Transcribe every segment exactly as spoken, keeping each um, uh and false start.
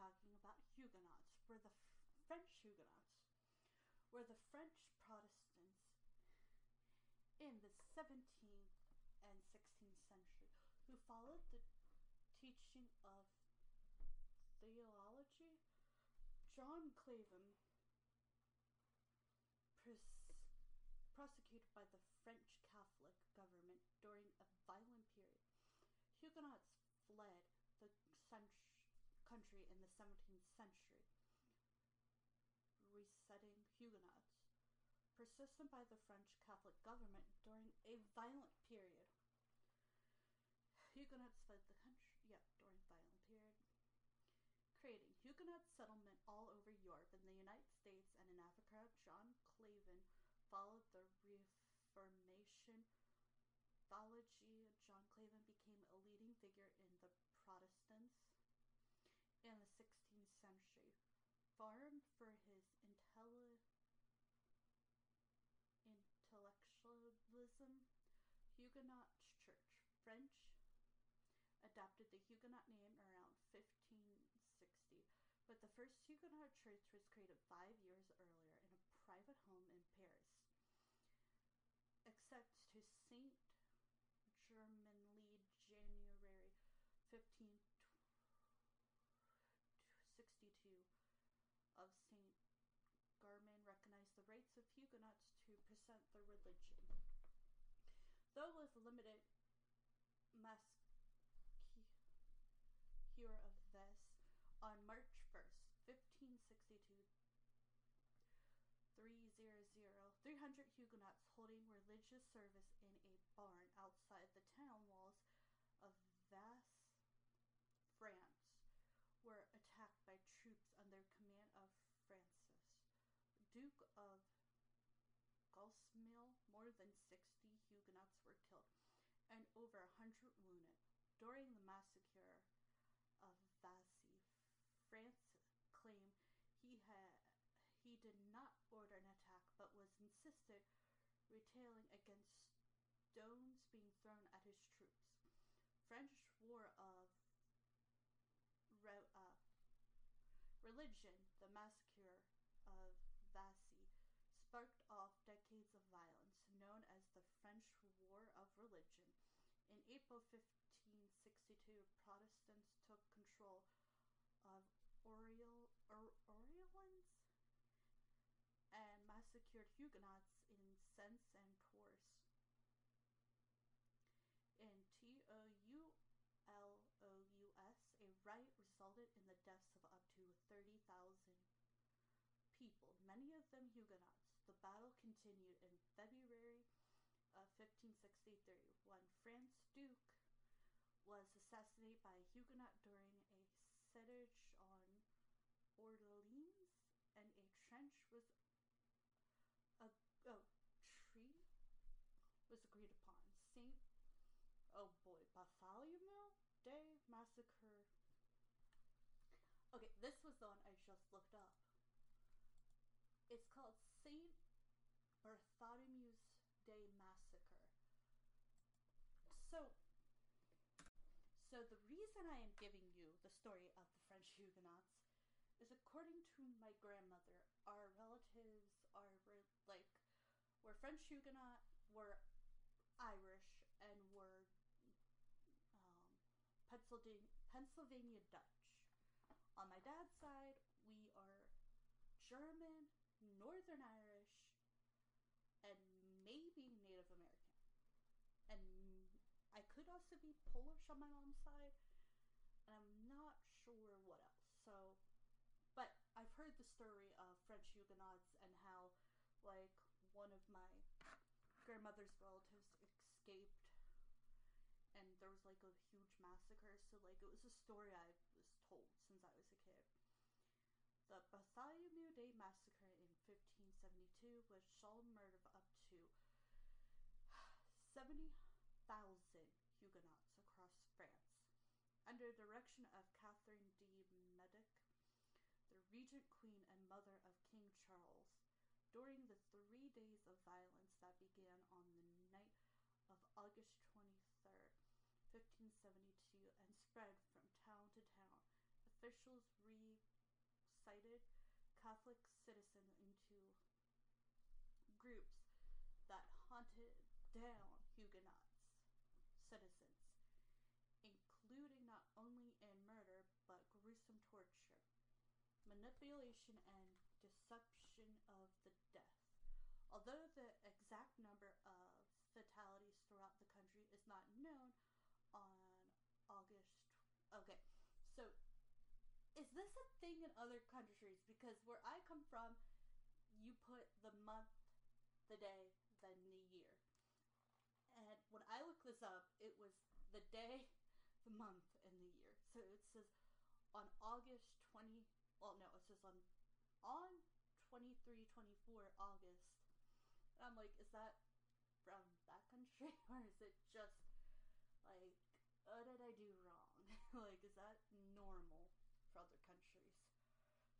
talking about Huguenots, were the F French Huguenots, were the French Protestants in the seventeenth and sixteenth century who followed the teaching of theology. John Calvin, prosecuted by the French Catholic government during a violent period. Huguenots fled the country in the seventeenth century, resetting Huguenots, persistent by the French Catholic government during a violent period. Huguenots fled the country, yep, during a violent period. Creating Huguenot settlement all over Europe and the United States and in Africa, John Calvin followed the Reformation theology. John Calvin became a leading figure in the Protestants in the sixteenth century, famed for his intelli intellectualism. Huguenot Church, French, adopted the Huguenot name around fifteen sixty, but the first Huguenot church was created five years earlier in a private home in Paris, except to Saint Germain-Lee, January fifteen sixty-two of Saint Germain recognized the rights of Huguenots to present their religion, though with limited mass. Here of this on March first, fifteen sixty-two, three hundred Huguenots holding religious service in a barn outside the town walls of Vasse, France, were attacked by troops under command of Francis, Duke of Gosmil. More than sixty Huguenots were killed and over a hundred wounded. During the massacre of Vassy, France claimed he had he did not order an attack, but was insisted, retailing against stones being thrown at his troops. French War of re, uh, Religion, the massacre of Vassy, sparked off decades of violence known as the French War of Religion. In April fifteen sixty-two, Protestants took control of Orleans and massacred Huguenots in Sens and Tours. In Toulouse, a riot resulted in the deaths of up to thirty thousand people, many of them Huguenots. The battle continued in February of fifteen sixty-three when France Duke was assassinated by a Huguenot during a siege on Orleans, and a trench was a oh, tree was agreed upon. Saint oh boy Bartholomew Day massacre. Okay, this was the one I just looked up. It's called Saint Bartholomew's Day massacre. So, so the reason I am giving you the story of the French Huguenots is, according to my grandmother, our relatives are were, like were French Huguenot, were Irish, and were um, Pennsylvania, Pennsylvania Dutch. On my dad's side, we are German, Northern Irish, and maybe Native American, and I could also be Polish on my mom's side, and I'm not sure what else. So, but I've heard the story of French Huguenots and how, like, one of my grandmother's relatives escaped, and there was like a huge massacre. So, like, it was a story I was told since I was a kid. The Bartholomew Day massacre in fifteen seventy-two, which saw murder of up to seventy thousand Huguenots across France. Under the direction of Catherine de Medici, the regent queen and mother of King Charles, during the three days of violence that began on the night of August twenty-third, fifteen seventy-two, and spread from town to town, officials re-cited Catholic citizens into groups that hunted down Huguenots, citizens, including not only in murder but gruesome torture, manipulation, and deception of the death. Although the exact number of fatalities throughout the country is not known on August... Okay, so is this a thing in other countries? Because where I come from, you put the month, the day, then the year. And when I looked this up, it was the day, the month, and the year. So it says on August twentieth... Well, no, it says on, on twenty-three, twenty-four August. And I'm like, is that from that country? Or is it just like, what did I do wrong? Like, is that normal for other countries?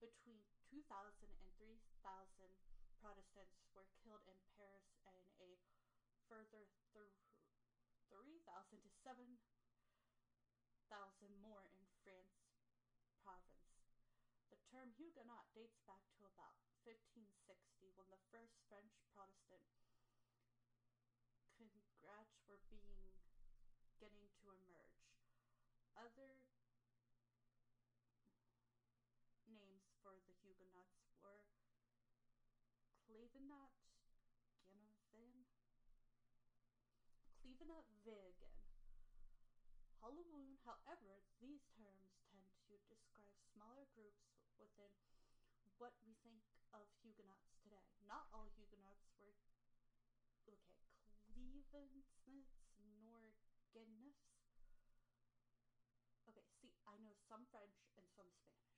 Between two thousand and three thousand Protestants were killed in Paris, and a further three thousand to seven thousand more in France province. The term Huguenot dates back to about fifteen sixty, when the first French Protestant congrats were being getting to emerge. Other names for the Huguenots were Clevenot, Genovan, Clevenot Vegan, Halloween. However, these terms tend to describe smaller groups within what we think of Huguenots today. Not all Huguenots were okay, Clevenites nor Guinness. Okay, see, I know some French and some Spanish.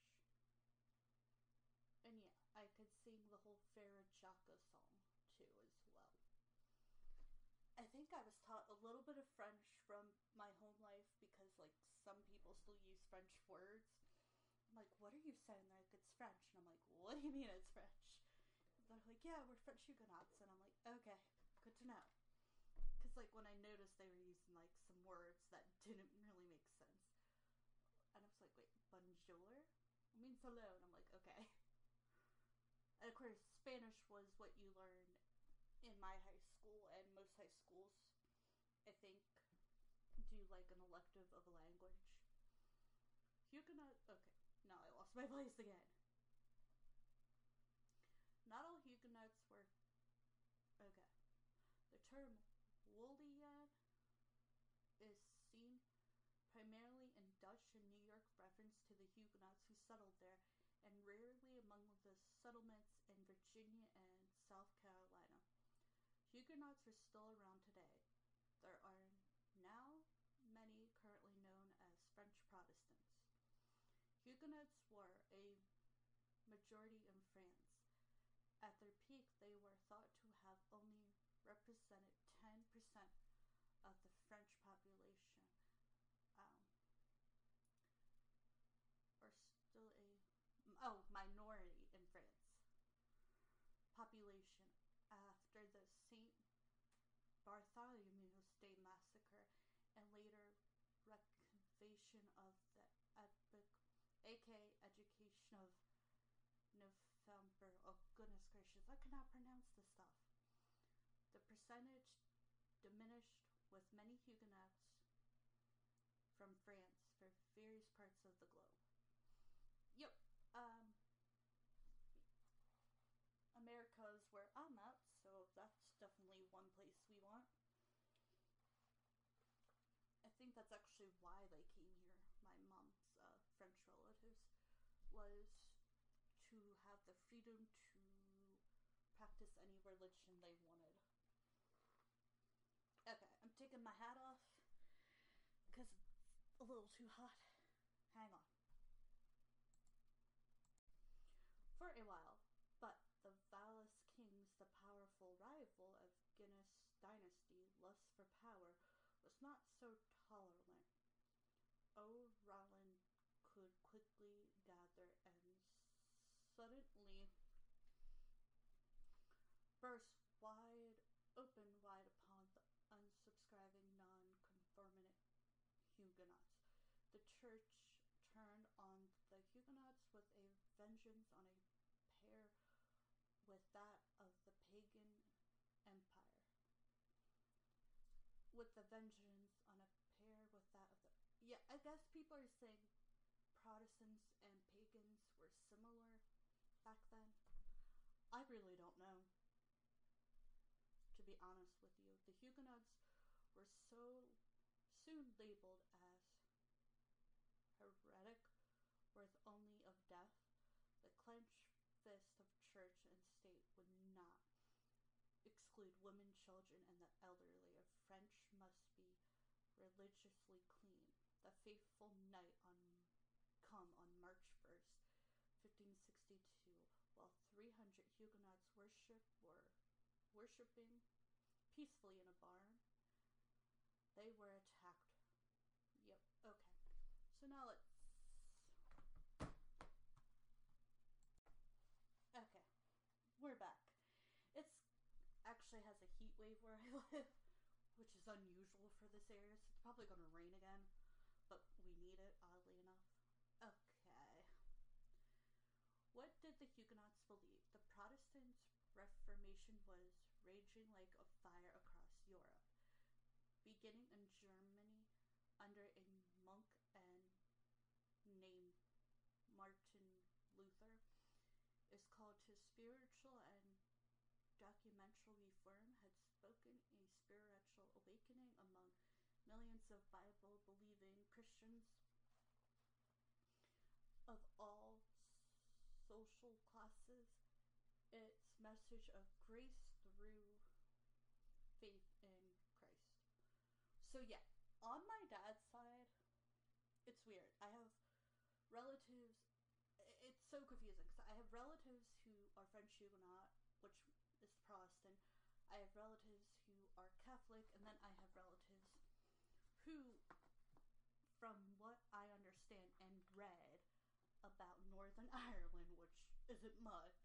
And yeah, I could sing the whole Farrah Jaco song too as well. I think I was taught a little bit of French from my home life, because like some people still use French words. I'm like, what are you saying? They're like, it's French. And I'm like, what do you mean it's French? And they're like, yeah, we're French Huguenots. And I'm like, okay, good to know. Because, like, when I noticed they were using, like, some words that didn't really make sense. And I was like, wait, bonjour? It means hello. And I'm like, okay. And, of course, Spanish was what you learned in my high school. And most high schools, I think, do, like, an elective of a language. Huguenot... Okay. No, I lost my place again. Not all Huguenots were... Okay. The term Woolian is seen primarily in Dutch and New York reference to the Huguenots who settled there, and rarely among the settlements in Virginia and South Carolina. Huguenots are still around today. There are now many currently known as French Protestants. Huguenots were a majority in France. At their peak, they were thought to have only represented ten percent of the French population, um, or still a, oh, minority in France population after the Saint Bartholomew's Day massacre and later rectivation of the advoc, aka education of November, oh goodness gracious, I cannot pronounce this stuff. The percentage diminished, with many Huguenots from France for various parts of the globe. Yep, um, America's where I'm at, so that's definitely one place we want. I think that's actually why they came here. My mom's uh, French relatives was to have the freedom to practice any religion they wanted. Okay, I'm taking my hat off because it's a little too hot. Hang on. For a while, but the Valais kings, the powerful rival of Guinness dynasty, lust for power, was not so tolerant. O'Roland could quickly gather and suddenly burst wide open wide upon the unsubscribing non-conformant Huguenots. The church turned on the was a vengeance on a pair with that of the pagan empire. With the vengeance on a pair with that of the... Yeah, I guess people are saying Protestants and pagans were similar back then. I really don't know, to be honest with you. The Huguenots were so soon labeled as heretic, worth only of death. The clenched fist of church and state would not exclude women, children, and the elderly. A French must be religiously clean. The fateful night on come on March first, fifteen sixty-two, while three hundred Huguenots worship were worshiping peacefully in a barn, they were attacked. Yep, okay. So now let's... Okay, we're back. It's actually has a heat wave where I live, which is unusual for this area, so it's probably going to rain again, but we need it, oddly enough. Okay. What did the Huguenots believe? The Protestants' Reformation was raging like a fire across Europe, beginning in Germany under a monk and named Martin Luther. Is called his spiritual and documental reform had spoken a spiritual awakening among millions of Bible-believing Christians of all social classes. Its message of grace through faith in Christ. So yeah, on my dad's side, it's weird. I have relatives, it's so confusing, because I have relatives who are French Huguenot, which is Protestant. I have relatives who are Catholic, and then I have relatives who, from what I understand and read about Northern Ireland, which isn't much,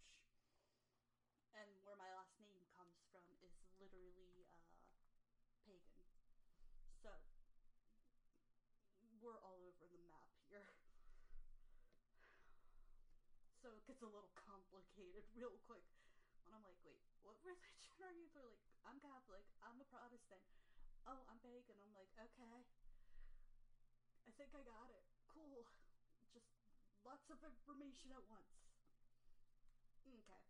and where my last name comes from, is literally uh, pagan. So, we're all over the map here. So it gets a little complicated real quick. And I'm like, wait, what religion are you? They're like, I'm Catholic, I'm a Protestant, oh, I'm pagan. I'm like, okay, I think I got it. Cool. Just lots of information at once. Okay.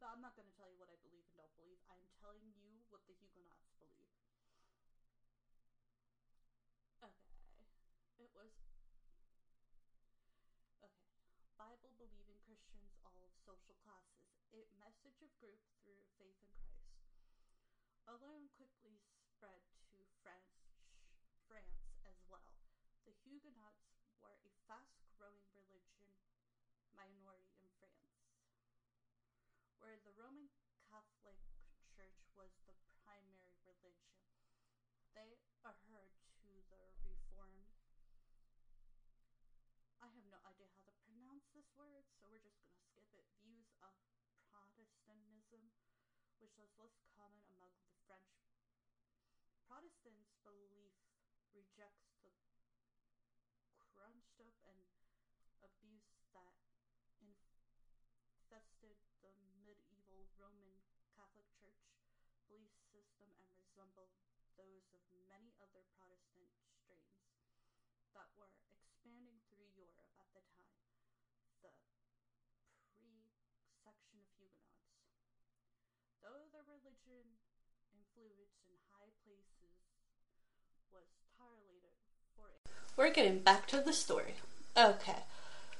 But I'm not going to tell you what I believe and don't believe. I'm telling you what the Huguenots believe. Okay. It was... Okay. Bible-believing Christians, all of social classes. A message of group through faith in Christ. Alone quickly spread to France, France as well. The Huguenots were a fast-growing religion minority in France, where the Roman Catholic Church was the primary religion. They adhered to the Reformed. I have no idea how to pronounce this word, so we're just going to skip it. Views of Protestantism, which was less common among the French. Protestants' belief rejects the crunched up and abuse that in infested the medieval Roman Catholic Church belief system and resembled those of many other Protestant strains that were expanding through Europe at the time, the pre-section of Huguenots. Though their religion influence in high places was tolerated for... We're getting back to the story. Okay,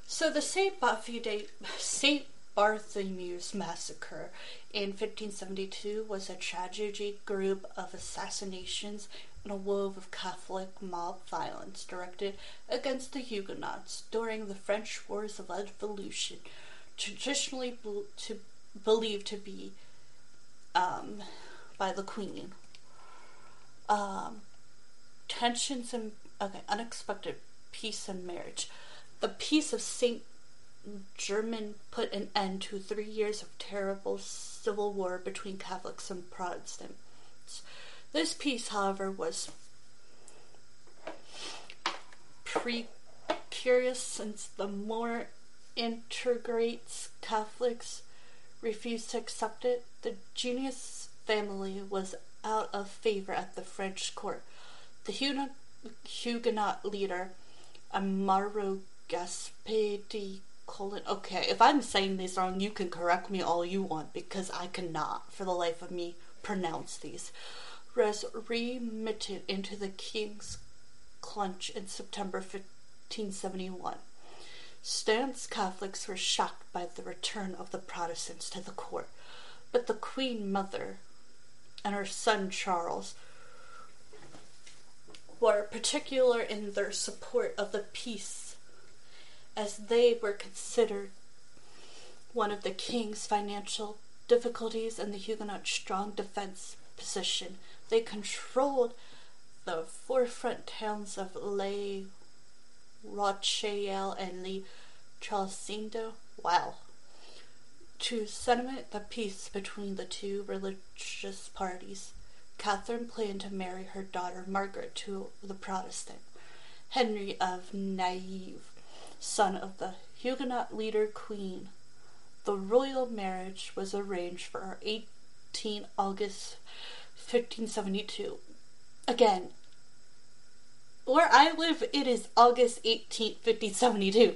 so the Saint Buffy date... Saint Bartholomew's Massacre in fifteen seventy-two was a tragic group of assassinations in a wove of Catholic mob violence directed against the Huguenots during the French Wars of Revolution, traditionally be- to, believed to be um, by the Queen. Um, tensions and okay, unexpected peace and marriage. The Peace of Saint German put an end to three years of terrible civil war between Catholics and Protestants. This peace, however, was precarious since the more integrates Catholics refused to accept it. The Junius family was out of favor at the French court. The Huguenot leader, Amaro Gaspé de Colon. Okay, if I'm saying these wrong, you can correct me all you want, because I cannot, for the life of me, pronounce these. Was remitted into the king's clutch in September fifteen seventy-one. Staunch Catholics were shocked by the return of the Protestants to the court, but the Queen Mother and her son Charles were particular in their support of the peace, as they were considered one of the king's financial difficulties and the Huguenots' strong defense position. They controlled the forefront towns of Les Rochelle and Les Trocinders. Wow. To cement the peace between the two religious parties, Catherine planned to marry her daughter Margaret to the Protestant Henry of Naive, son of the Huguenot leader Queen. The royal marriage was arranged for eighteenth of August fifteen seventy-two. Again, where I live, it is August eighteenth, fifteen seventy-two.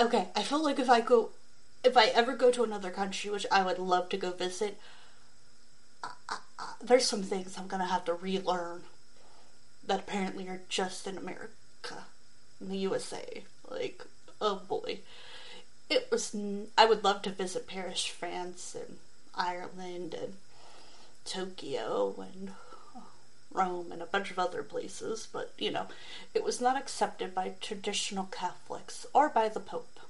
Okay, I feel like if I go, if I ever go to another country, which I would love to go visit, I, I, I, there's some things I'm gonna have to relearn that apparently are just in America, in the U S A. Like, oh boy. It was, I would love to visit Paris, France, and Ireland, and Tokyo, and Rome, and a bunch of other places, but, you know, it was not accepted by traditional Catholics or by the Pope.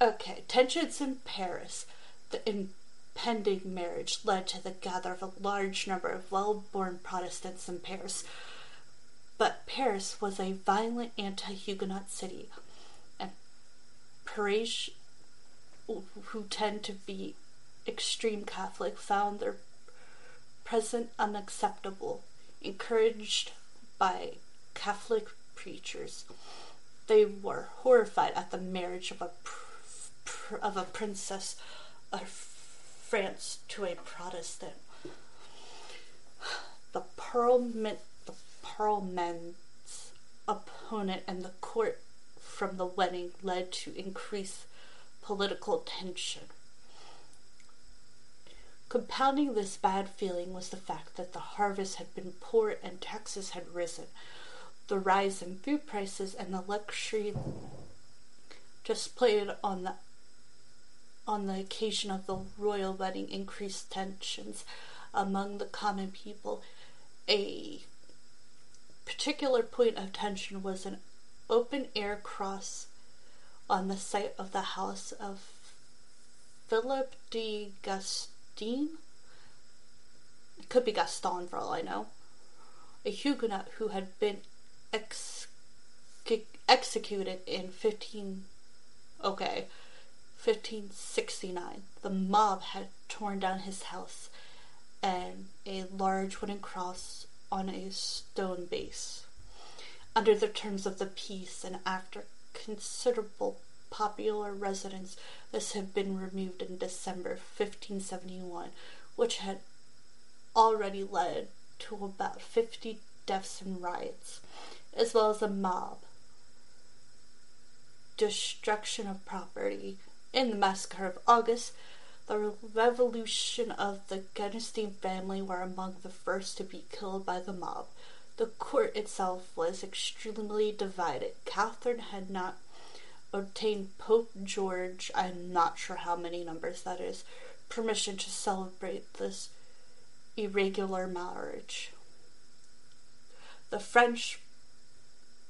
Okay, tensions in Paris. The impending marriage led to the gather of a large number of well-born Protestants in Paris, but Paris was a violent anti-Huguenot city, and Parisians, who tend to be extreme Catholic, found their present unacceptable. Encouraged by Catholic preachers, they were horrified at the marriage of a pr- of a princess of France to a Protestant. The Parliament, the Parliament's opponent and the court from the wedding led to increased political tension. Compounding this bad feeling was the fact that the harvest had been poor and taxes had risen. The rise in food prices and the luxury displayed on the on the occasion of the royal wedding increased tensions among the common people. A particular point of tension was an open-air cross on the site of the house of Philip de Gus. It could be Gaston for all I know, a Huguenot who had been ex- executed in fifteen okay fifteen sixty-nine. The mob had torn down his house, and a large wooden cross on a stone base. Under the terms of the peace, and after considerable popular residence, this had been removed in December fifteen seventy-one, which had already led to about fifty deaths and riots, as well as a mob, destruction of property. In the massacre of August, the revolution of the Gunstein family were among the first to be killed by the mob. The court itself was extremely divided. Catherine had not obtained Pope George, I'm not sure how many numbers that is, permission to celebrate this irregular marriage. The French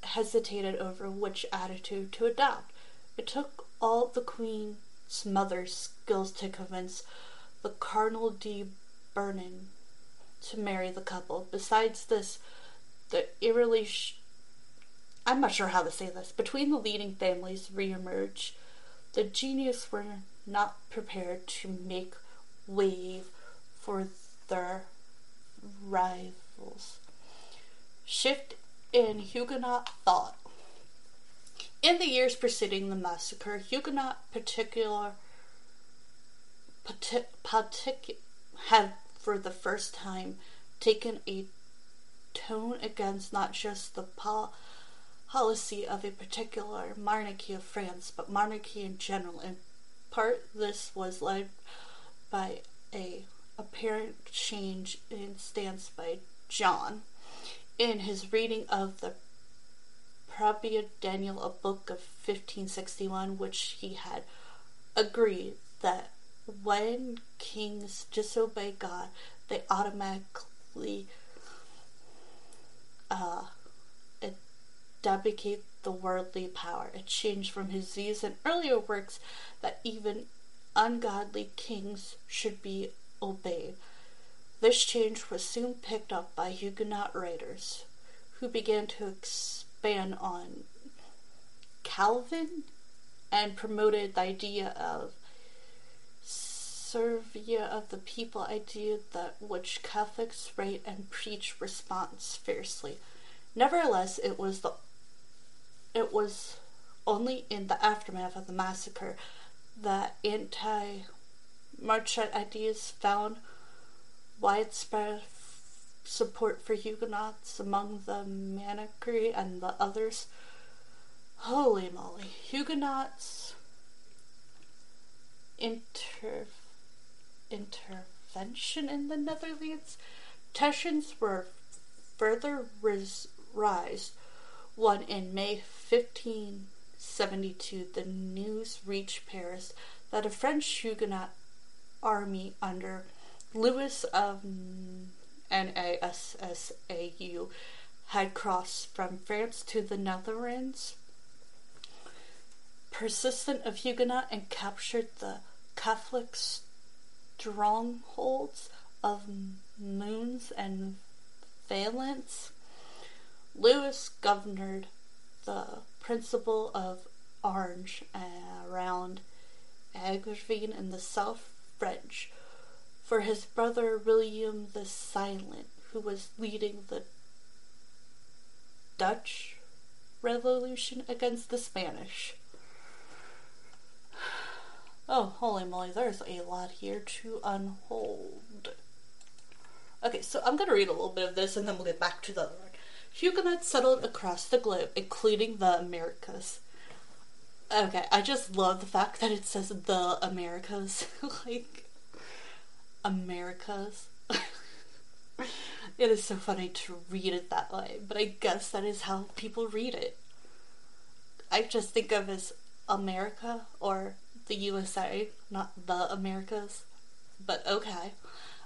hesitated over which attitude to adopt. It took all the Queen's mother's skills to convince the Cardinal de Bernin to marry the couple. Besides this, the irrelish I'm not sure how to say this. Between the leading families reemerged. The Junius were not prepared to make way for their rivals. Shift in Huguenot thought. In the years preceding the massacre, Huguenot particular, partic, partic, had for the first time taken a tone against not just the pol- policy of a particular monarchy of France, but monarchy in general. In part, this was led by a apparent change in stance by John in his reading of the Probia Daniel, a book of fifteen sixty-one, which he had agreed that when kings disobey God, they automatically uh, abdicate the worldly power. It changed from his views in earlier works that even ungodly kings should be obeyed. This change was soon picked up by Huguenot writers, who began to expand on Calvin and promoted the idea of servia of the people, idea that which Catholics write and preach response fiercely. Nevertheless, it was the it was only in the aftermath of the massacre that anti-Marchette ideas found widespread f- support for Huguenots among the Manichee and the others. Holy moly. Huguenots inter- intervention in the Netherlands. Tensions were further ris- rise. One in May fifteen seventy-two, the news reached Paris that a French Huguenot army under Louis of Nassau had crossed from France to the Netherlands, persistent of Huguenot, and captured the Catholic strongholds of Mons and Valence. Louis governed the principal of Orange around Angevin in the South French for his brother William the Silent, who was leading the Dutch Revolution against the Spanish. Oh, holy moly, there's a lot here to unfold. Okay, so I'm going to read a little bit of this and then we'll get back to the other one. Huguenots settled across the globe, including the Americas. Okay, I just love the fact that it says the Americas. Like, Americas. It is so funny to read it that way, but I guess that is how people read it. I just think of it as America or the U S A, not the Americas, but okay.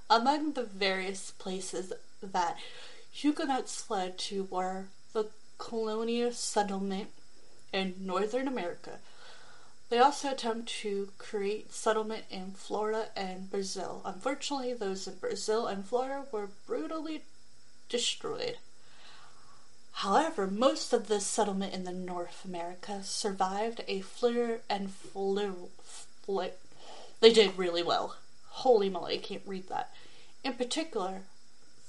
Among the various places that Huguenots fled to were the colonial settlement in Northern America. They also attempt to create settlement in Florida and Brazil. Unfortunately, those in Brazil and Florida were brutally destroyed. However, most of the settlement in the North America survived a flare and flew. Fl- they did really well. Holy moly, I can't read that. In particular,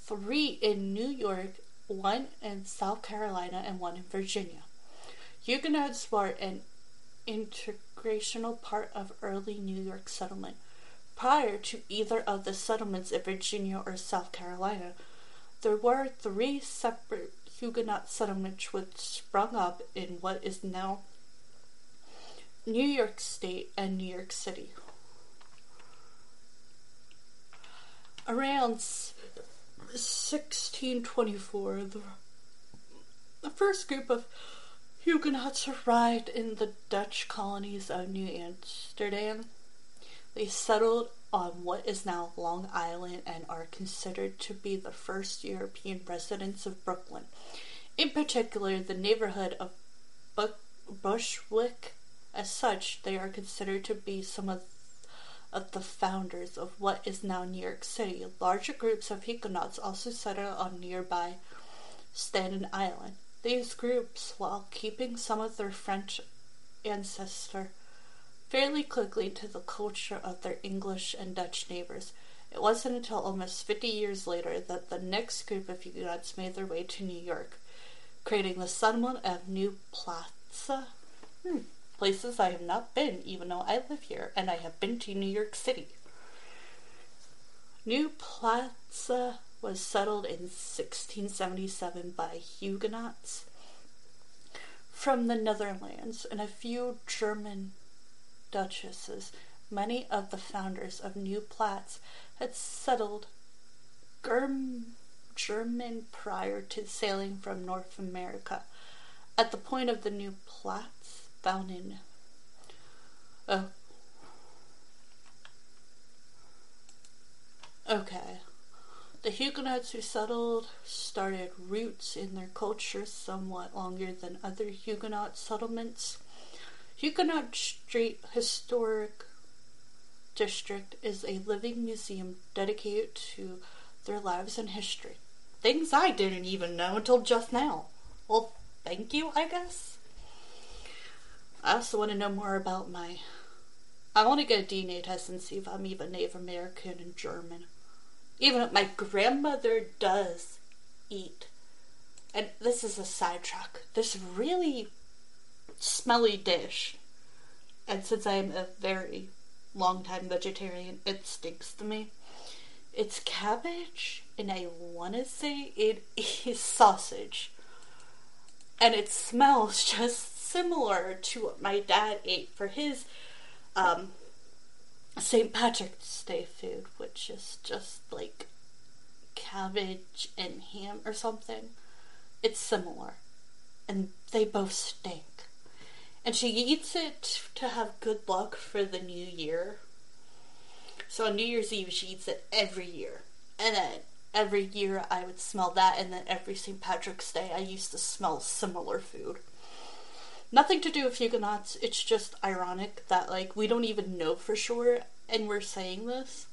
three in New York, one in South Carolina, and one in Virginia. Huguenots were an integrational part of early New York settlement. Prior to either of the settlements in Virginia or South Carolina, there were three separate Huguenot settlements which sprung up in what is now New York State and New York City. Around sixteen twenty-four, the first group of Huguenots arrived in the Dutch colonies of New Amsterdam. They settled on what is now Long Island and are considered to be the first European residents of Brooklyn. In particular, the neighborhood of Bushwick. As such, they are considered to be some of, of the founders of what is now New York City. Larger groups of Huguenots also settled on nearby Staten Island. These groups, while keeping some of their French ancestor, fairly quickly to the culture of their English and Dutch neighbors. It wasn't until almost fifty years later that the next group of Huguenots made their way to New York, creating the settlement of New Plaza Hmm. Places I have not been, even though I live here, and I have been to New York City. New Plaza was settled in sixteen seventy-seven by Huguenots from the Netherlands and a few German duchesses. Many of the founders of New Platz had settled German prior to sailing from North America. At the point of the New Platz, found in oh Okay. The Huguenots who settled started roots in their culture somewhat longer than other Huguenot settlements. Huguenot Street Historic District is a living museum dedicated to their lives and history. Things I didn't even know until just now. Well, thank you, I guess. I also want to know more about my... I want to get a D N A test and see if I'm even Native American and German. Even if my grandmother does eat, and this is a sidetrack, this really smelly dish, and since I am a very long time vegetarian, it stinks to me. It's cabbage, and I want to say it is sausage, and it smells just similar to what my dad ate for his um Saint Patrick's Day food, which is just like cabbage and ham or something. It's similar. And they both stink. And she eats it to have good luck for the new year. So on New Year's Eve, she eats it every year. And then every year I would smell that, and then every Saint Patrick's Day I used to smell similar food. Nothing to do with Huguenots, it's just ironic that, like, we don't even know for sure, and we're saying this.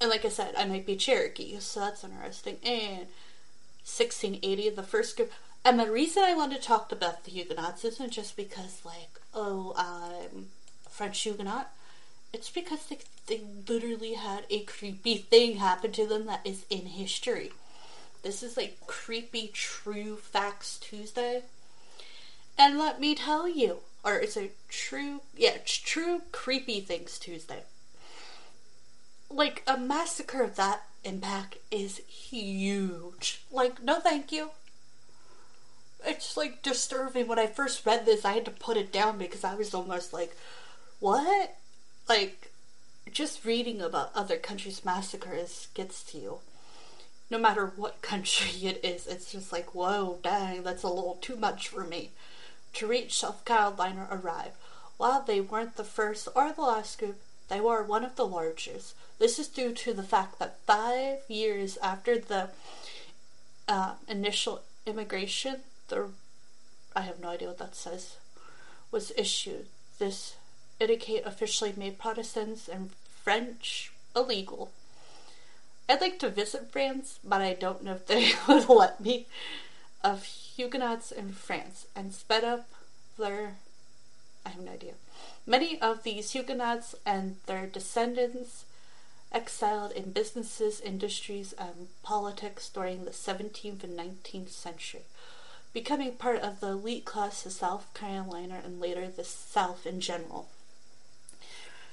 And like I said, I might be Cherokee, so that's interesting. And sixteen eighty, the first group... And the reason I want to talk about the Huguenots isn't just because, like, oh, I'm French Huguenot. It's because they, they literally had a creepy thing happen to them that is in history. This is like Creepy True Facts Tuesday. And let me tell you, or it's a true, yeah, it's True Creepy Things Tuesday. Like, a massacre of that impact is huge. Like, no thank you. It's like disturbing. When I first read this, I had to put it down because I was almost like, what? Like, just reading about other countries' massacres gets to you. No matter what country it is, it's just like, whoa, dang, that's a little too much for me. To reach South Carolina arrived. While they weren't the first or the last group, they were one of the largest. This is due to the fact that five years after the uh, initial immigration, the, I have no idea what that says, was issued. This Etiquette officially made Protestants and French illegal. I'd like to visit France, but I don't know if they would let me. Of Huguenots in France, and sped up their... I have no idea. Many of these Huguenots and their descendants exiled in businesses, industries, and politics during the seventeenth and nineteenth century, becoming part of the elite class of South Carolina and later the South in general.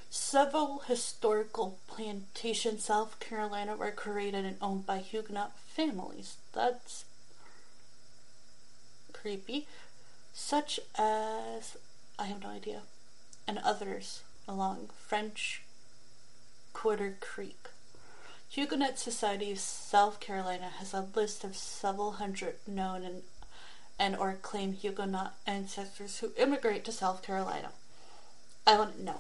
Several historical plantations in South Carolina were created and owned by Huguenot families. That's creepy. Such as, I have no idea, and others along French Quarter Creek. Huguenot Society of South Carolina has a list of several hundred known and, and or claimed Huguenot ancestors who immigrate to South Carolina. I want to know.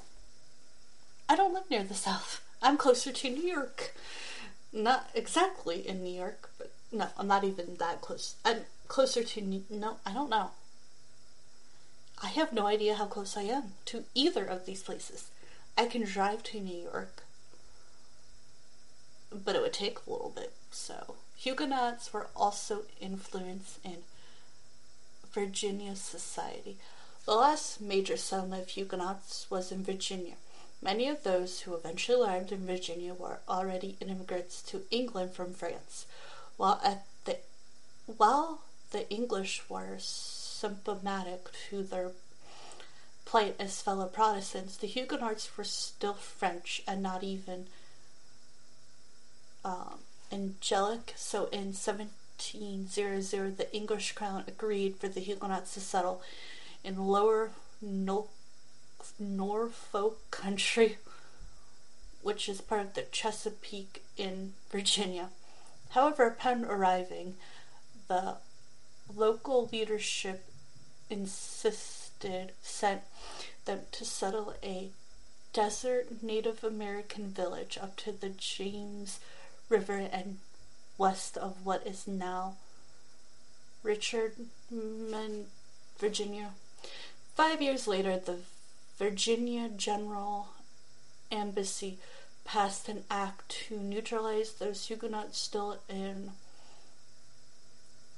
I don't live near the South. I'm closer to New York. Not exactly in New York, but no, I'm not even that close. I'm closer to New... No, I don't know. I have no idea how close I am to either of these places. I can drive to New York, but it would take a little bit, so... Huguenots were also influenced in Virginia society. The last major settlement of Huguenots was in Virginia. Many of those who eventually arrived in Virginia were already immigrants to England from France, while at the while the English were symptomatic to their plight as fellow Protestants, the Huguenots were still French and not even um, angelic. So in seventeen hundred, the English crown agreed for the Huguenots to settle in lower Nor- Norfolk country, which is part of the Chesapeake in Virginia. However, upon arriving, the local leadership insisted, sent them to settle a desert Native American village up to the James River and west of what is now Richmond, Virginia. Five years later, the Virginia General Embassy passed an act to neutralize those Huguenots still in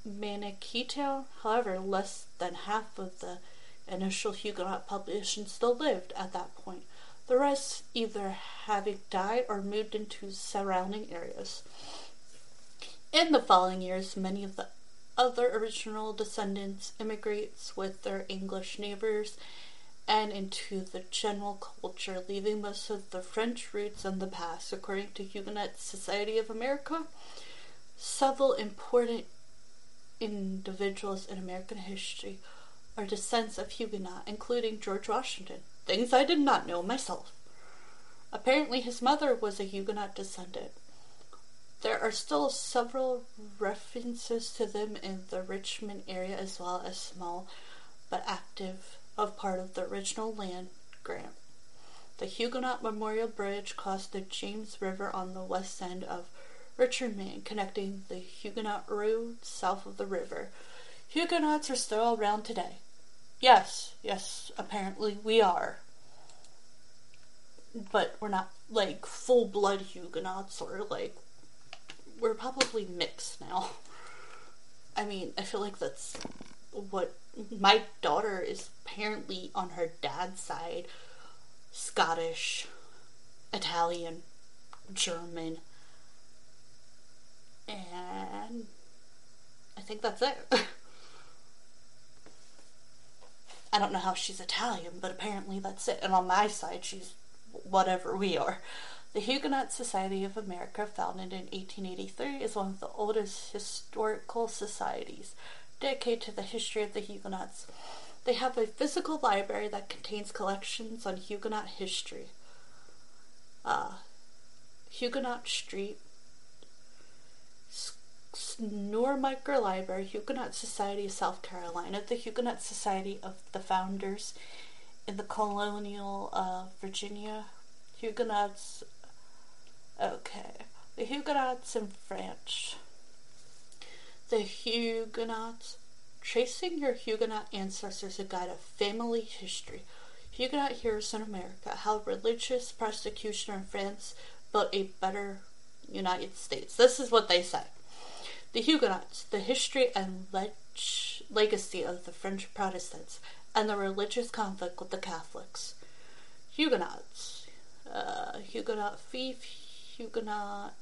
Mankato. However, less than half of the initial Huguenot population still lived at that point, the rest either having died or moved into surrounding areas. In the following years, many of the other original descendants immigrates with their English neighbors and into the general culture, leaving most of the French roots in the past. According to Huguenot Society of America, several important individuals in American history are descendants of Huguenot, including George Washington. Things I did not know myself. Apparently his mother was a Huguenot descendant. There are still several references to them in the Richmond area, as well as small but active of part of the original land grant. The Huguenot Memorial Bridge crossed the James River on the west end of Richmond, connecting the Huguenot Road south of the river. Huguenots are still around today. Yes, yes, apparently we are. But we're not, like, full-blood Huguenots, or, like, we're probably mixed now. I mean, I feel like that's what my daughter is apparently on her dad's side. Scottish, Italian, German, and I think that's it. I don't know how she's Italian, but apparently that's it. And on my side, she's whatever we are. The Huguenot Society of America, founded in eighteen eighty-three, is one of the oldest historical societies dedicated to the history of the Huguenots. They have a physical library that contains collections on Huguenot history. Uh, Huguenot Street, Snormiker Library, Huguenot Society of South Carolina, the Huguenot Society of the Founders in the colonial uh, Virginia, Huguenots, okay, the Huguenots in France, the Huguenots, Tracing Your Huguenot Ancestors, A Guide of Family History, Huguenot Heroes in America, How Religious Persecution in France Built a Better United States. This is what they said. The Huguenots, the history and leg- legacy of the French Protestants and the religious conflict with the Catholics. Huguenots, uh, Huguenot Thief, Huguenot,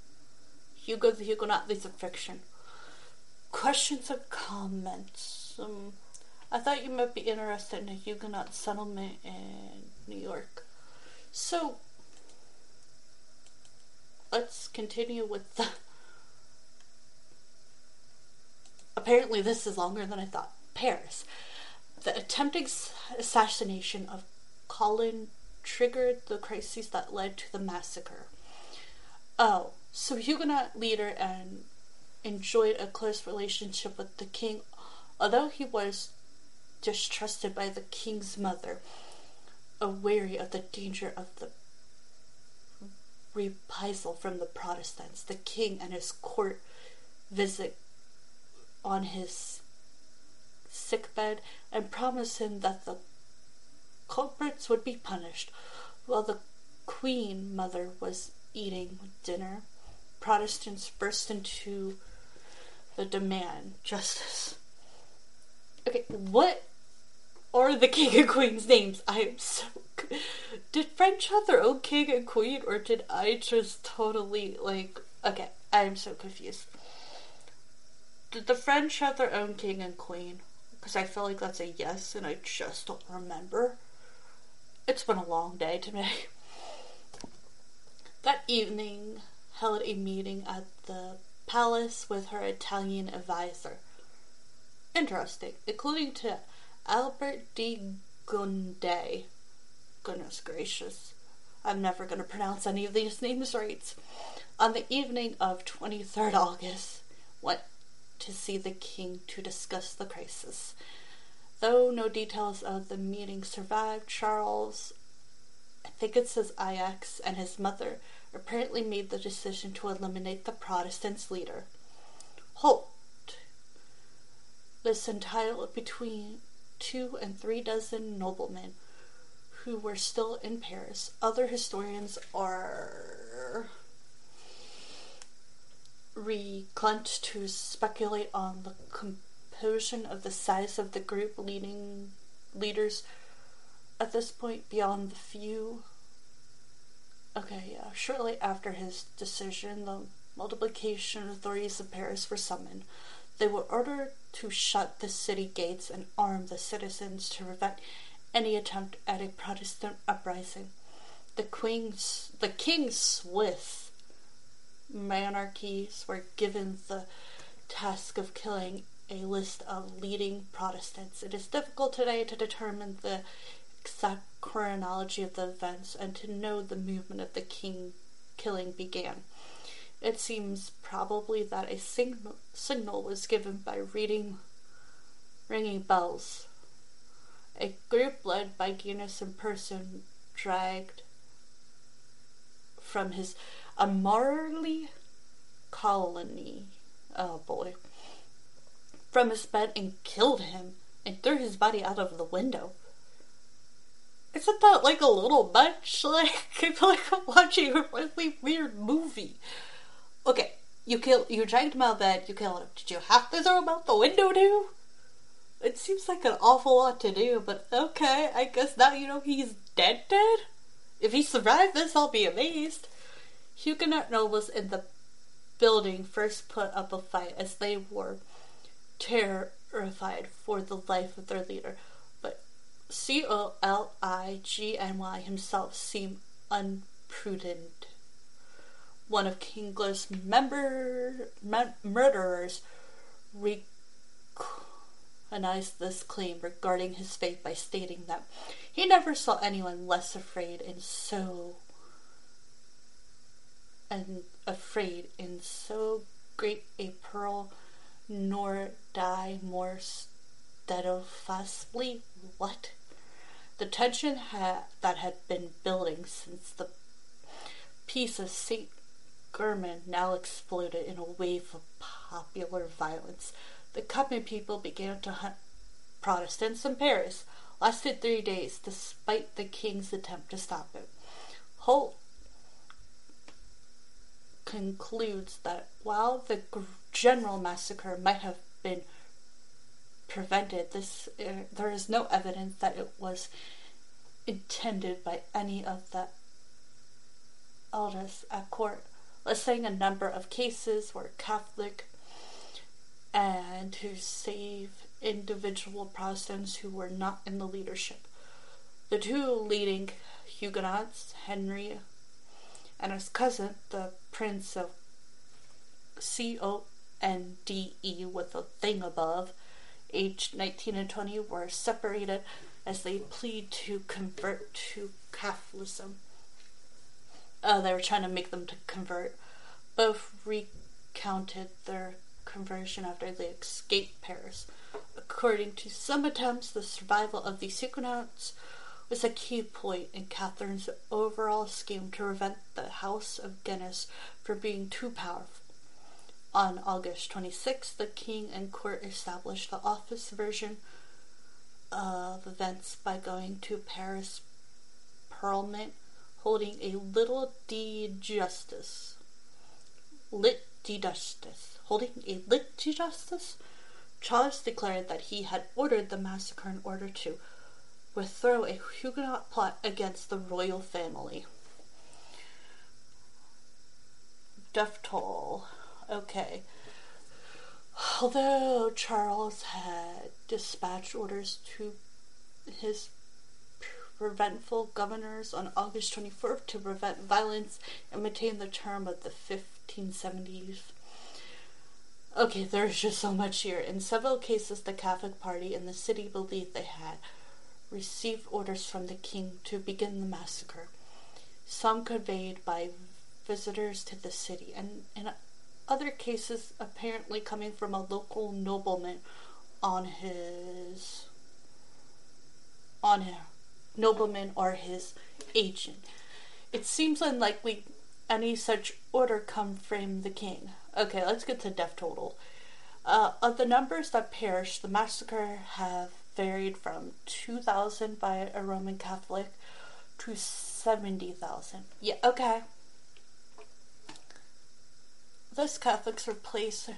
Hugo the Huguenot, these are fiction. Questions and comments. Um, I thought you might be interested in a Huguenot settlement in New York. So, let's continue with the... Apparently this is longer than I thought. Paris. The attempted assassination of Colin triggered the crises that led to the massacre. Oh, so Huguenot leader and enjoyed a close relationship with the king, although he was distrusted by the king's mother, wary of the danger of the reprisal from the Protestants. The king and his court visit on his sickbed and promised him that the culprits would be punished. While the queen mother was eating dinner, Protestants burst into the demand justice. Okay, what are the king and queen's names? I am so good. Did French have their own king and queen, or did I just totally, like, okay, I am so confused. Did the French have their own king and queen? Because I feel like that's a yes, and I just don't remember. It's been a long day today. That evening, held a meeting at the palace with her Italian advisor. Interesting, including to Albert de Gondet. Goodness gracious, I'm never going to pronounce any of these names right. On the evening of twenty-third August, went to see the king to discuss the crisis. Though no details of the meeting survived, Charles, I think it says Ajax, and his mother apparently made the decision to eliminate the Protestants' leader. Halt! This entailed between two and three dozen noblemen who were still in Paris. Other historians are reclined to speculate on the composition of the size of the group leading leaders at this point beyond the few. Okay, yeah. Shortly after his decision, the multiplication authorities of Paris were summoned. They were ordered to shut the city gates and arm the citizens to prevent any attempt at a Protestant uprising. The queen's, the king's Swiss monarchies were given the task of killing a list of leading Protestants. It is difficult today to determine the exact chronology of the events and to know the movement of the king killing began. It seems probably that a sing- signal was given by reading ringing bells. A group led by Guinness in person dragged from his Amaro colony, oh boy, from his bed and killed him and threw his body out of the window. Isn't that like a little much? Like, I feel like I'm watching a really weird movie. Okay, you killed, you dragged him out of bed, you killed him. Did you have to throw him out the window too? It seems like an awful lot to do, but okay, I guess now you know he's dead dead? If he survived this, I'll be amazed. Huguenot nobles in the building first put up a fight as they were terrified for the life of their leader. C O L I G N Y himself seemed unprudent. One of King Glow's member, mem- murderers recognized this claim regarding his fate by stating that he never saw anyone less afraid and so and afraid in so great a peril, nor die more steadfastly. What? The tension ha- that had been building since the peace of Saint Germain now exploded in a wave of popular violence. The common people began to hunt Protestants in Paris. Lasted three days, despite the king's attempt to stop it. Holt concludes that while the g- general massacre might have been prevented, this uh, there is no evidence that it was intended by any of the elders at court, listing a number of cases where Catholic and to save individual Protestants who were not in the leadership. The two leading Huguenots, Henry and his cousin, the Prince of C O N D E with a thing above, aged nineteen and twenty, were separated as they plead to convert to Catholicism. Uh, they were trying to make them to convert. Both recounted their conversion after they escaped Paris. According to some attempts, the survival of the Huguenots was a key point in Catherine's overall scheme to prevent the House of Guinness from being too powerful. On August twenty-sixth, the king and court established the office version of events by going to Paris Parliament, holding a little de justice. Lit de justice. Holding a lit de justice? Charles declared that he had ordered the massacre in order to overthrow a Huguenot plot against the royal family. Death toll. Okay, Although Charles had dispatched orders to his preventful governors on August twenty-fourth to prevent violence and maintain the term of the fifteen seventies. Okay, there's just so much here. In several cases, the Catholic party in the city believed they had received orders from the king to begin the massacre, some conveyed by visitors to the city, and in other cases apparently coming from a local nobleman on his on him nobleman or his agent. It seems unlikely any such order come from the king. Okay, let's get to death total. Uh, of the numbers that perished, the massacre have varied from two thousand by a Roman Catholic to seventy thousand. Yeah, okay. Those Catholics replaced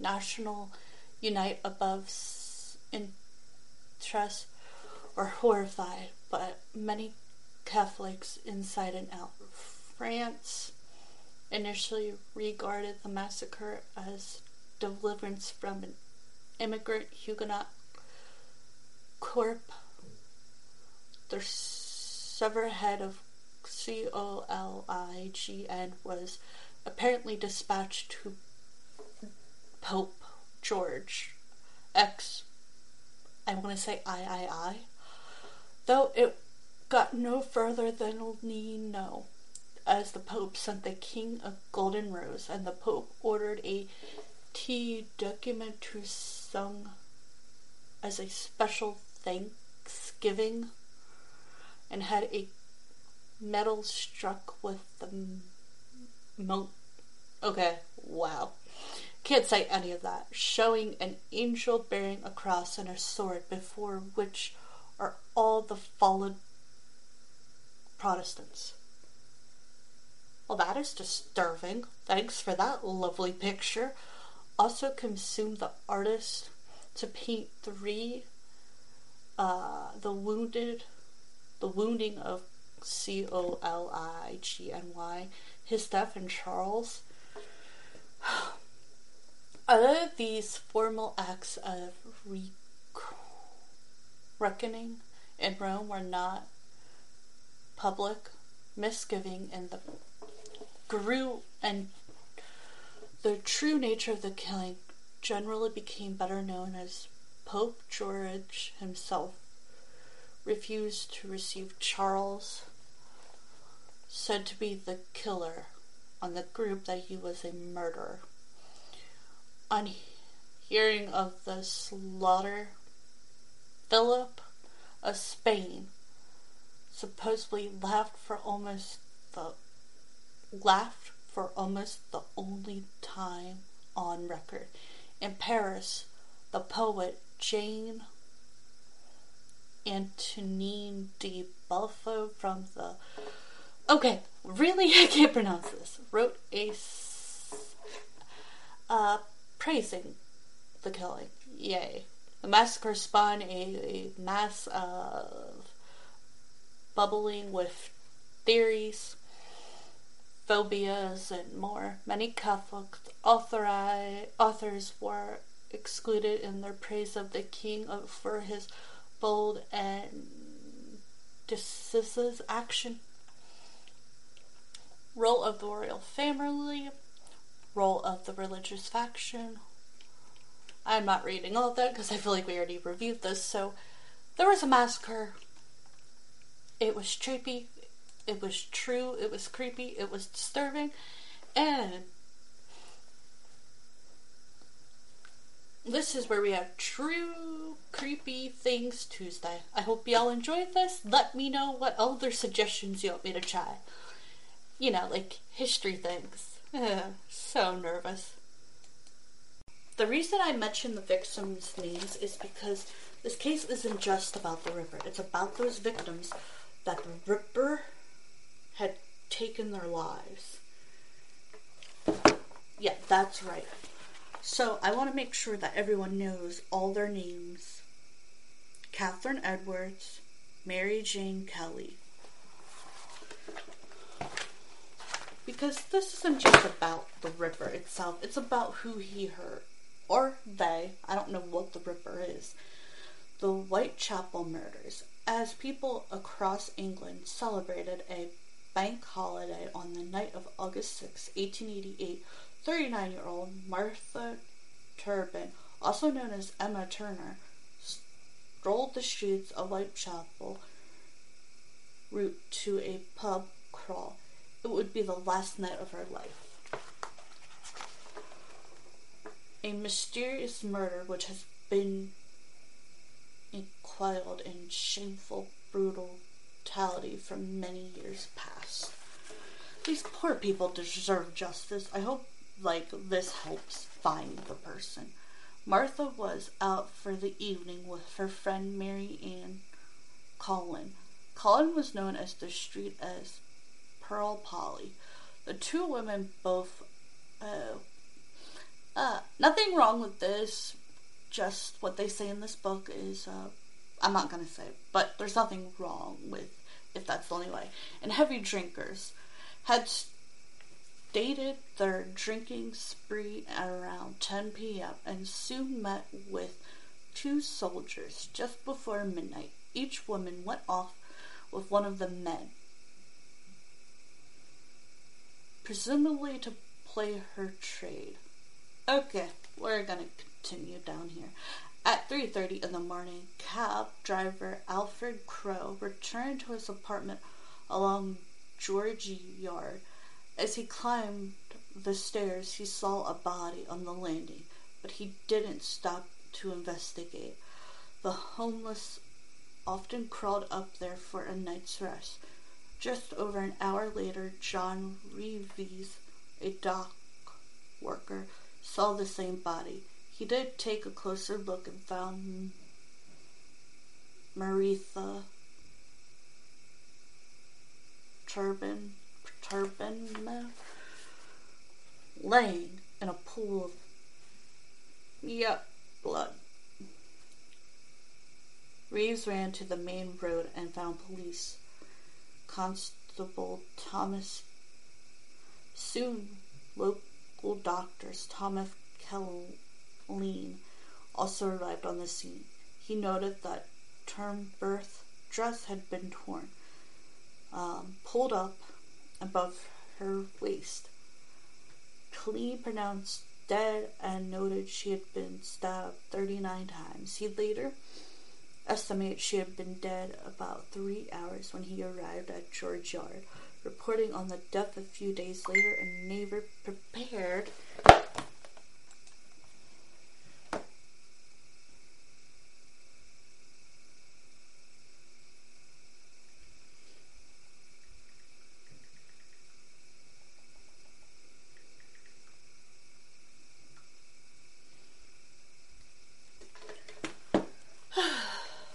National Unite above interest were horrified, but many Catholics inside and out of France initially regarded the massacre as deliverance from an immigrant Huguenot corp. Their severed head of C O L I G N was apparently dispatched to Pope George, ex, I want to say three, though it got no further than Nino, as the Pope sent the King a golden rose, and the Pope ordered a tea document to sung as a special thanksgiving, and had a medal struck with the monk. Okay, wow. Can't say any of that. Showing an angel bearing a cross and a sword, before which are all the fallen Protestants. Well, that is disturbing. Thanks for that lovely picture. Also consumed the artist to paint three, uh, the wounded, the wounding of C O L I G N Y, his death, and Charles. Other these formal acts of re- reckoning in Rome were not public. Misgiving and the grew and the true nature of the killing generally became better known as Pope George himself refused to receive Charles, said to be the killer, on the group that he was a murderer. On hearing of the slaughter, Philip of Spain supposedly laughed for almost the laughed for almost the only time on record. In Paris, the poet Jane Antonine de Balfo from the okay, really I can't pronounce this, wrote a uh, praising the killing. Yay. The massacre spawned a, a mass of bubbling with theories, phobias, and more. Many Catholic authors were excluded in their praise of the king for his bold and decisive action. Role of the royal family, role of the religious faction. I'm not reading all of that because I feel like we already reviewed this. So there was a massacre. It was trippy, it was true, it was creepy, it was disturbing, and this is where we have True Creepy Things Tuesday. I hope y'all enjoyed this. Let me know what other suggestions you want me to try. You know, like history things. So nervous. The reason I mention the victims' names is because this case isn't just about the river. It's about those victims that the Ripper had taken their lives. Yeah, that's right. So I want to make sure that everyone knows all their names. Catherine Edwards, Mary Jane Kelly. because this isn't just about the Ripper itself. It's about who he hurt, or they. I don't know what the Ripper is. The Whitechapel murders, as people across England celebrated a bank holiday on the night of August sixth, eighteen eighty-eight, thirty-nine-year-old Martha Tabram, also known as Emma Turner, strolled the streets of Whitechapel route to a pub crawl. It would be the last night of her life. A mysterious murder which has been inquired in shameful brutality for many years past. These poor people deserve justice. I hope, like, this helps find the person. Martha was out for the evening with her friend Mary Ann Colin. Colin was known as the street as Pearl Polly. The two women both... Uh, uh, nothing wrong with this. Just what they say in this book is... Uh, I'm not going to say it, but there's nothing wrong with, if that's the only way. And heavy drinkers had stated their drinking spree at around ten p.m. and soon met with two soldiers just before midnight. Each woman went off with one of the men, presumably to play her trade. Okay, we're gonna continue down here. At three thirty in the morning, cab driver Alfred Crow returned to his apartment along George Yard. As he climbed the stairs, he saw a body on the landing, but he didn't stop to investigate. The homeless often crawled up there for a night's rest. Just over an hour later, John Reeves, a dock worker, saw the same body. He did take a closer look and found Martha Tabram laying in a pool of yep, blood. Reeves ran to the main road and found police constable Thomas, soon local doctors Thomas Kellen also arrived on the scene. He noted that Turnberth's dress had been torn, um, pulled up above her waist. Colleen pronounced dead and noted she had been stabbed thirty-nine times. He later estimated she had been dead about three hours when he arrived at George Yard. Reporting on the death a few days later, a neighbor prepared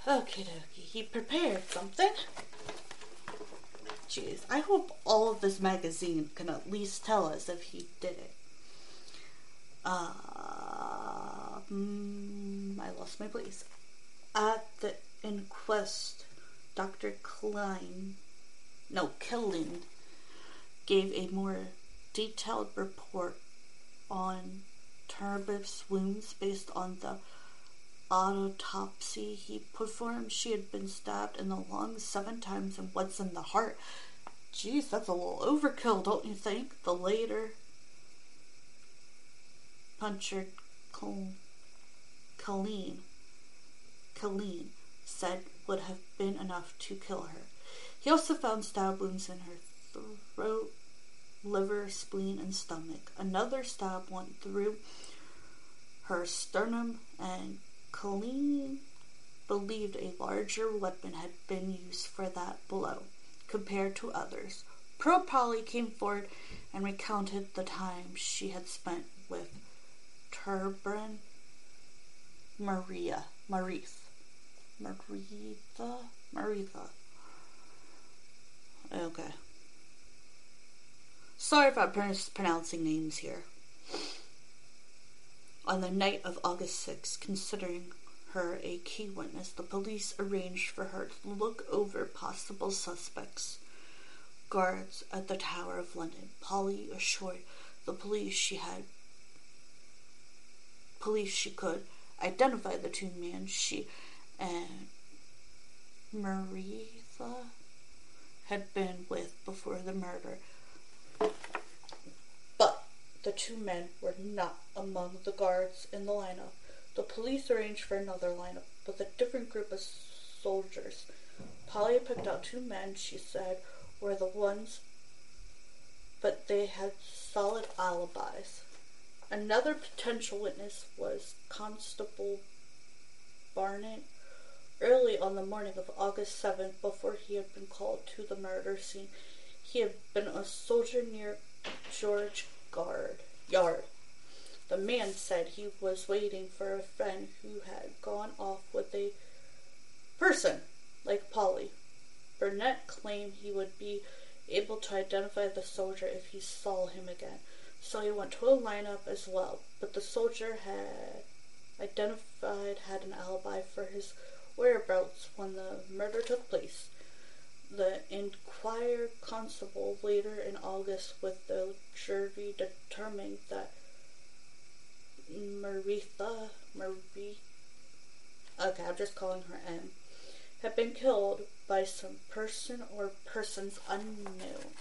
Okie dokie, he prepared something. Jeez, I hope all of this magazine can at least tell us if he did it. Uh, mm, I lost my place. At the inquest, Doctor Klein, no, Killing, gave a more detailed report on Turnberth's wounds based on the autopsy he performed. She had been stabbed in the lungs seven times and once in the heart. Jeez, that's a little overkill, don't you think? The later puncher Colleen, Colleen said would have been enough to kill her. He also found stab wounds in her throat, liver, spleen, and stomach. Another stab went through her sternum, and Colleen believed a larger weapon had been used for that blow compared to others. Pearl Polly came forward and recounted the time she had spent with Tabram Maria Marith Maritha Maritha. Okay. Sorry if I'm pronouncing names here. On the night of August sixth, considering her a key witness, the police arranged for her to look over possible suspects. guards at the Tower of London. Polly assured the police she had police she could identify the two men she and Martha had been with before the murder, but the two men were not among the guards in the lineup. The police arranged for another lineup with a different group of soldiers. Polly picked out two men she said were the ones, but they had solid alibis. Another potential witness was Constable Barnett. Early on the morning of August seventh, before he had been called to the murder scene, he had been a soldier near George Guard Yard. The man said he was waiting for a friend who had gone off with a person like Polly. Burnett claimed he would be able to identify the soldier if he saw him again, so he went to a lineup as well, but the soldier had identified had an alibi for his whereabouts when the murder took place. The inquired constable later in August with the jury determined that Martha, Marie, okay, I'm just calling her M, had been killed by some person or persons unknown.